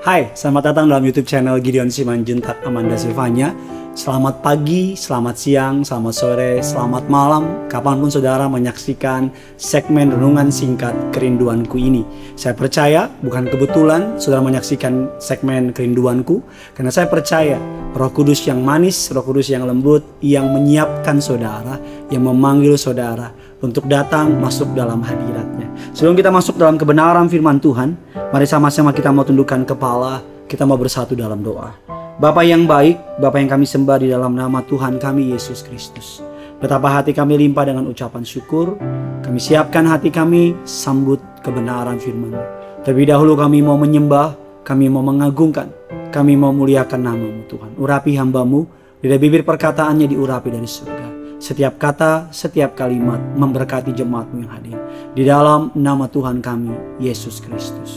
Hai, selamat datang dalam YouTube channel Gideon Simanjuntak Amanda Silvanya. Selamat pagi, selamat siang, selamat sore, selamat malam. Kapanpun saudara menyaksikan segmen renungan singkat Kerinduanku ini. Saya percaya bukan kebetulan saudara menyaksikan segmen Kerinduanku. Karena saya percaya Roh Kudus yang manis, Roh Kudus yang lembut, yang menyiapkan saudara, yang memanggil saudara untuk datang masuk dalam hadiratnya. Sebelum kita masuk dalam kebenaran firman Tuhan, mari sama-sama kita mau tundukkan kepala, kita mau bersatu dalam doa. Bapa yang baik, Bapa yang kami sembah di dalam nama Tuhan kami Yesus Kristus. Betapa hati kami limpah dengan ucapan syukur. Kami siapkan hati kami sambut kebenaran firman-Mu. Terlebih dahulu kami mau menyembah, kami mau mengagungkan, kami mau muliakan nama-Mu Tuhan. Urapi hamba-Mu, lidah bibir perkataannya diurapi dari surga. Setiap kata, setiap kalimat memberkati jemaat-Mu yang hadir. Di dalam nama Tuhan kami Yesus Kristus.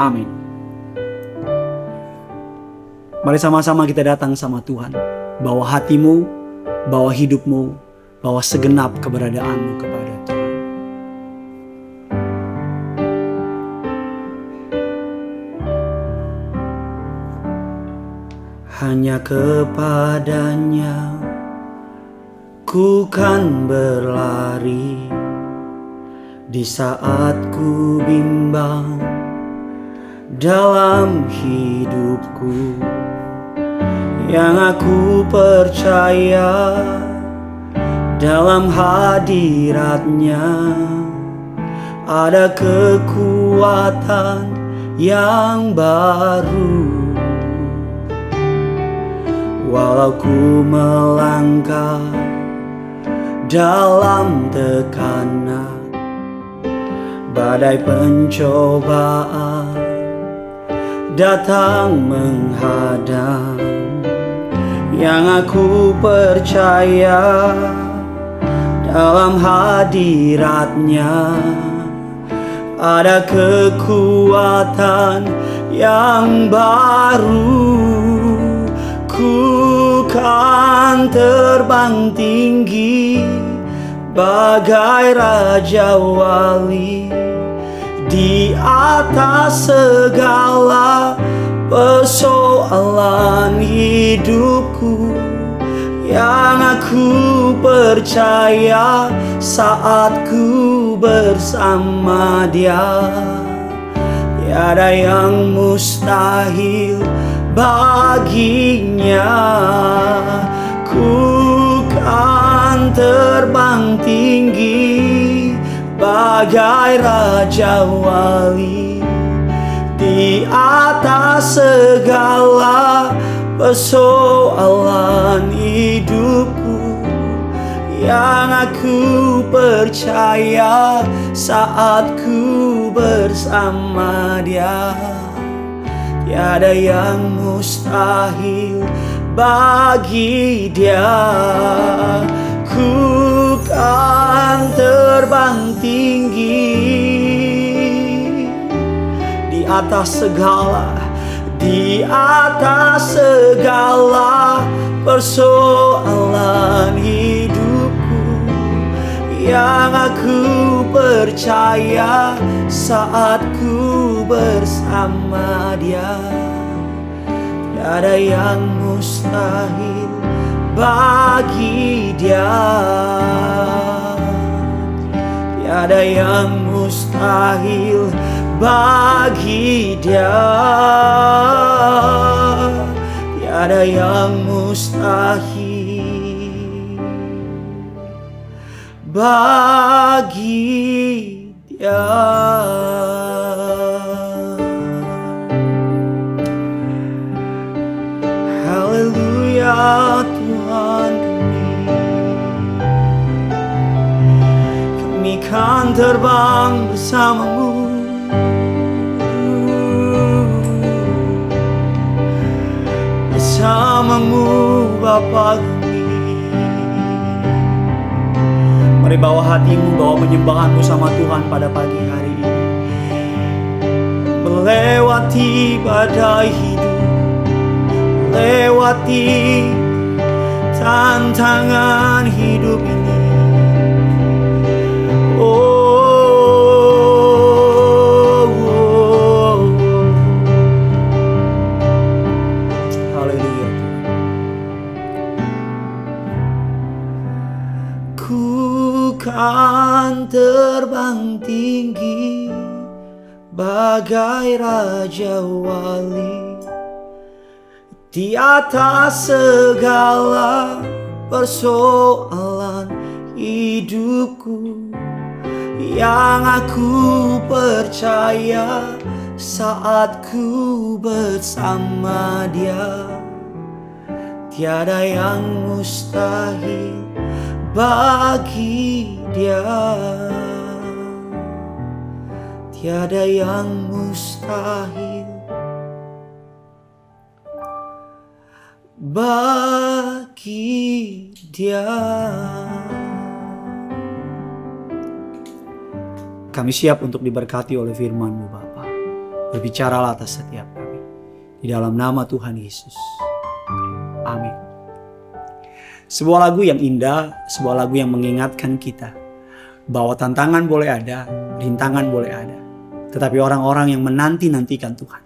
Amin. Mari sama-sama kita datang sama Tuhan. Bawa hatimu, bawa hidupmu, bawa segenap keberadaanmu kepada Tuhan. Hanya kepada-Nya ku kan berlari di saat ku bimbang dalam hidupku. Yang aku percaya dalam hadirat-Nya ada kekuatan yang baru. Walau ku melangkah dalam tekanan, badai pencobaan datang menghadang. Yang aku percaya dalam hadirat-Nya ada kekuatan yang baru. Ku kan terbang tinggi bagai raja wali di atas segala persoalan hidupku. Yang aku percaya saat ku bersama Dia, tiada yang mustahil bagi-Nya. Ku kan terbang tinggi bagai raja wali di atas segala persoalan hidupku. Yang aku percaya saat ku bersama Dia, tiada yang mustahil bagi Dia. Ku kan terbang tinggi di atas segala persoalan hidupku. Yang aku percaya saat ku bersama Dia, tiada yang mustahil bagi Dia. Tiada yang mustahil bagi Dia, tiada yang mustahil bagi Dia. Haleluya Tuhan kami, kami kan terbang bersama-Mu. Bersama-Mu Bapa kami. Mari bawa hatimu, bawa penyembahanmu sama Tuhan pada pagi hari ini. Melewati badai hidup, melewati tantangan hidup ini. terbang tinggi bagai raja wali di atas segala persoalan hidupku, yang aku percaya saat ku bersama Dia tiada yang mustahil bagi Dia, tiada yang mustahil bagi Dia. Kami siap untuk diberkati oleh firman-Mu Bapa. Berbicaralah atas setiap kami. Di dalam nama Tuhan Yesus. Amin. Sebuah lagu yang indah, sebuah lagu yang mengingatkan kita bahwa tantangan boleh ada, rintangan boleh ada. Tetapi orang-orang yang menanti-nantikan Tuhan,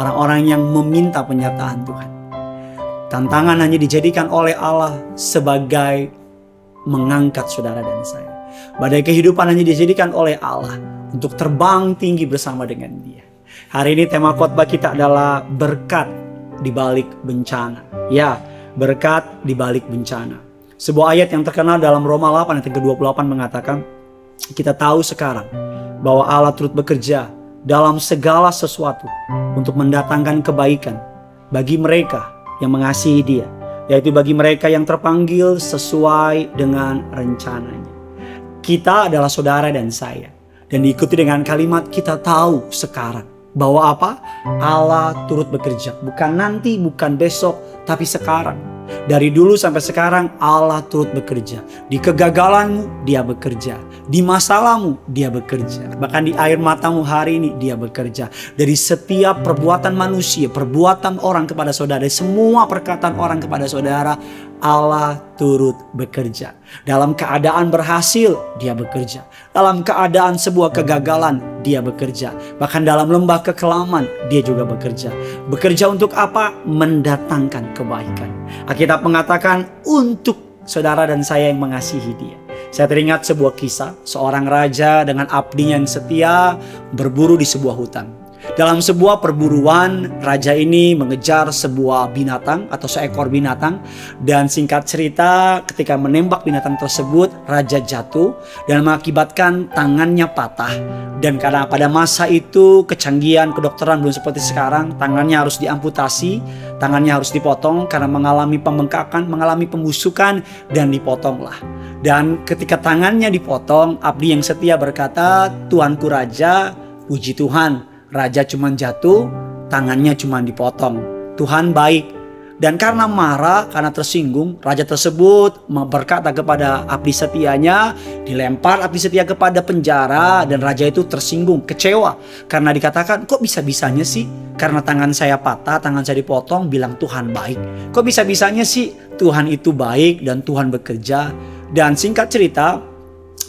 orang-orang yang meminta penyertaan Tuhan, tantangan hanya dijadikan oleh Allah sebagai mengangkat saudara dan saya. Badai kehidupan hanya dijadikan oleh Allah untuk terbang tinggi bersama dengan Dia. Hari ini tema khotbah kita adalah berkat dibalik bencana. Ya, berkat dibalik bencana. Sebuah ayat yang terkenal dalam Roma 8 ayat ke-28 mengatakan, kita tahu sekarang bahwa Allah turut bekerja dalam segala sesuatu untuk mendatangkan kebaikan bagi mereka yang mengasihi Dia, yaitu bagi mereka yang terpanggil sesuai dengan rencananya. Kita adalah saudara dan saya, dan diikuti dengan kalimat kita tahu sekarang. Bahwa apa? Allah turut bekerja. Bukan nanti, bukan besok, tapi sekarang. Dari dulu sampai sekarang Allah turut bekerja. Di kegagalanmu Dia bekerja. Di masalahmu Dia bekerja. Bahkan di air matamu hari ini Dia bekerja. Dari setiap perbuatan manusia, perbuatan orang kepada saudara, semua perkataan orang kepada saudara, Allah turut bekerja. Dalam keadaan berhasil Dia bekerja. Dalam keadaan sebuah kegagalan Dia bekerja. Bahkan dalam lembah kekelaman Dia juga bekerja. Bekerja untuk apa? Mendatangkan kebaikan. Alkitab mengatakan untuk saudara dan saya yang mengasihi Dia. Saya teringat sebuah kisah seorang raja dengan abdinya yang setia berburu di sebuah hutan. Dalam sebuah perburuan, raja ini mengejar sebuah binatang atau seekor binatang, dan singkat cerita ketika menembak binatang tersebut, raja jatuh dan mengakibatkan tangannya patah. Dan karena pada masa itu kecanggihan kedokteran belum seperti sekarang, tangannya harus diamputasi, tangannya harus dipotong karena mengalami pembengkakan, mengalami pembusukan, dan dipotonglah. Dan ketika tangannya dipotong, abdi yang setia berkata, "Tuanku raja, puji Tuhan. Raja cuma jatuh, tangannya cuma dipotong. Tuhan baik." Dan karena marah, karena tersinggung, raja tersebut berkata kepada abdi setianya, dilempar abdi setia kepada penjara, dan raja itu tersinggung, kecewa. Karena dikatakan, kok bisa-bisanya sih? Karena tangan saya patah, tangan saya dipotong, bilang Tuhan baik. Kok bisa-bisanya sih? Tuhan itu baik dan Tuhan bekerja. Dan singkat cerita,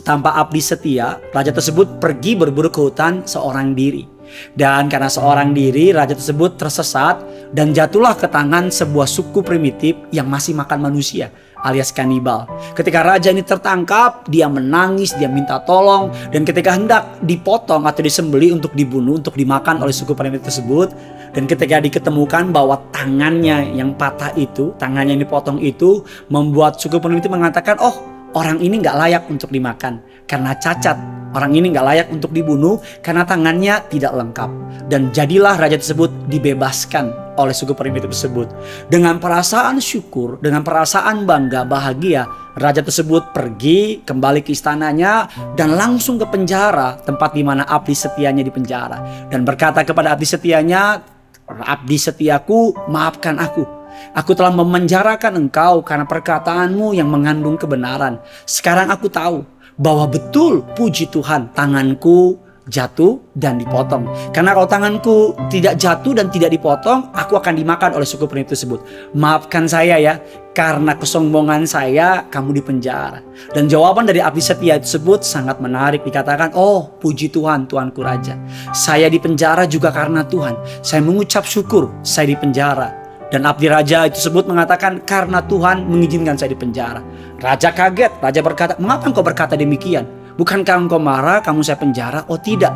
tanpa abdi setia, raja tersebut pergi berburu ke hutan seorang diri. Dan karena seorang diri, raja tersebut tersesat dan jatuhlah ke tangan sebuah suku primitif yang masih makan manusia alias kanibal. Ketika raja ini tertangkap, dia menangis, dia minta tolong. Dan ketika hendak dipotong atau disembelih untuk dibunuh, untuk dimakan oleh suku primitif tersebut, dan ketika diketemukan bahwa tangannya yang patah itu, tangannya yang dipotong itu, membuat suku primitif mengatakan, oh, orang ini nggak layak untuk dimakan karena cacat. Orang ini nggak layak untuk dibunuh karena tangannya tidak lengkap. Dan jadilah raja tersebut dibebaskan oleh suku primitif tersebut. Dengan perasaan syukur, dengan perasaan bangga, bahagia, raja tersebut pergi kembali ke istananya dan langsung ke penjara, tempat di mana abdi setianya dipenjara. Dan berkata kepada abdi setianya, "Abdi setiaku, maafkan aku. Aku telah memenjarakan engkau karena perkataanmu yang mengandung kebenaran. Sekarang aku tahu bahwa betul, puji Tuhan, tanganku jatuh dan dipotong. Karena kalau tanganku tidak jatuh dan tidak dipotong, aku akan dimakan oleh suku primitif tersebut. Maafkan saya ya, karena kesombongan saya kamu dipenjara." Dan jawaban dari abdi setia tersebut sangat menarik. Dikatakan, oh, puji Tuhan, Tuanku Raja. Saya dipenjara juga karena Tuhan. Saya mengucap syukur saya dipenjara. Dan abdi raja itu sebut mengatakan, karena Tuhan mengizinkan saya dipenjara. Raja kaget, raja berkata, mengapa engkau berkata demikian? Bukankah engkau marah, kamu saya penjara? Oh tidak.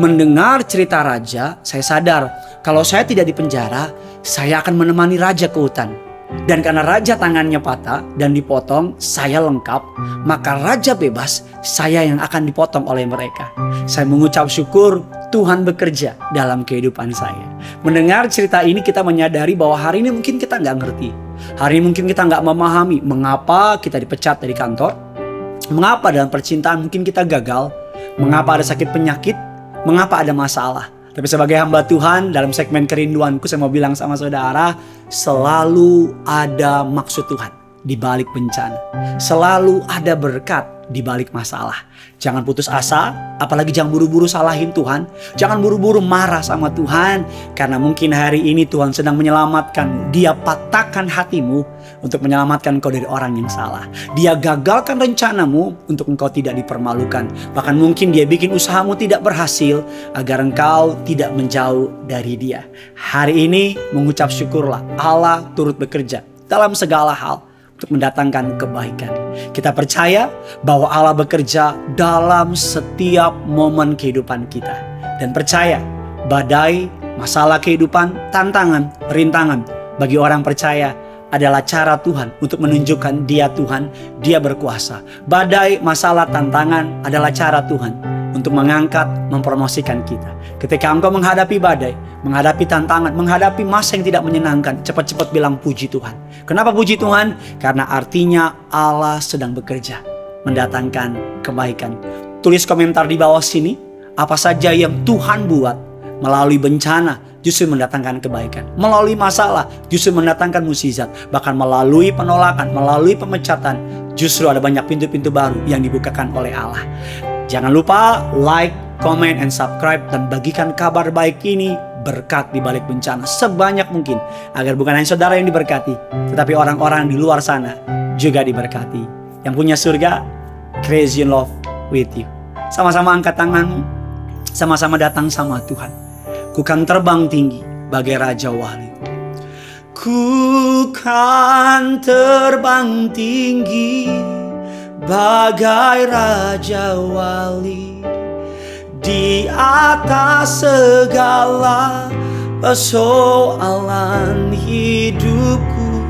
Mendengar cerita raja, saya sadar kalau saya tidak dipenjara, saya akan menemani raja ke hutan. Dan karena raja tangannya patah dan dipotong, saya lengkap. Maka raja bebas, saya yang akan dipotong oleh mereka. Saya mengucap syukur Tuhan bekerja dalam kehidupan saya. Mendengar cerita ini kita menyadari bahwa hari ini mungkin kita nggak ngerti. Hari ini mungkin kita nggak memahami mengapa kita dipecat dari kantor. Mengapa dalam percintaan mungkin kita gagal. Mengapa ada sakit penyakit. Mengapa ada masalah. Tapi sebagai hamba Tuhan, dalam segmen kerinduanku saya mau bilang sama saudara, selalu ada maksud Tuhan di balik bencana. Selalu ada berkat di balik masalah. Jangan putus asa, apalagi jangan buru-buru salahin Tuhan. Jangan buru-buru marah sama Tuhan, karena mungkin hari ini Tuhan sedang menyelamatkan. Dia patahkan hatimu untuk menyelamatkan engkau dari orang yang salah. Dia gagalkan rencanamu untuk engkau tidak dipermalukan. Bahkan mungkin dia bikin usahamu tidak berhasil agar engkau tidak menjauh dari dia. Hari ini mengucap syukurlah Allah turut bekerja dalam segala hal untuk mendatangkan kebaikan. Kita percaya bahwa Allah bekerja dalam setiap momen kehidupan kita. Dan percaya badai, masalah kehidupan, tantangan, rintangan bagi orang percaya adalah cara Tuhan untuk menunjukkan dia Tuhan, dia berkuasa. Badai, masalah, tantangan adalah cara Tuhan untuk mengangkat, mempromosikan kita. Ketika engkau menghadapi badai, menghadapi tantangan, menghadapi masa yang tidak menyenangkan, cepat-cepat bilang puji Tuhan. Kenapa puji Tuhan? Karena artinya Allah sedang bekerja, mendatangkan kebaikan. Tulis komentar di bawah sini, apa saja yang Tuhan buat melalui bencana justru mendatangkan kebaikan. Melalui masalah justru mendatangkan mukjizat. Bahkan melalui penolakan, melalui pemecatan, justru ada banyak pintu-pintu baru yang dibukakan oleh Allah. Jangan lupa like, comment, and subscribe. Dan bagikan kabar baik ini, berkat di balik bencana, sebanyak mungkin. Agar bukan hanya saudara yang diberkati, tetapi orang-orang di luar sana juga diberkati. Yang punya surga, crazy in love with you. Sama-sama angkat tanganmu, sama-sama datang sama Tuhan. Ku kan terbang tinggi bagai Raja Wali. Ku kan terbang tinggi bagai Raja Wali, di atas segala persoalan hidupku.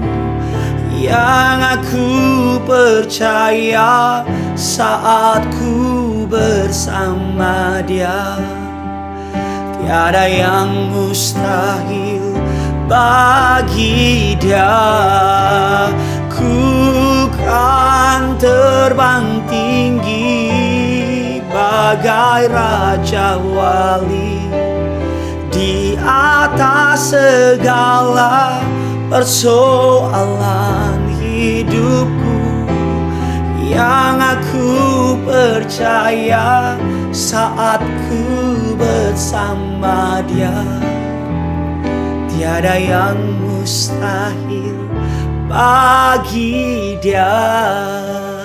Yang aku percaya saat ku bersama dia, tiada yang mustahil bagi dia. Ku kan terbang tinggi bagai Raja Wali, di atas segala persoalan hidupku. Yang aku percaya saat ku bersama dia, tiada yang mustahil bagi dia.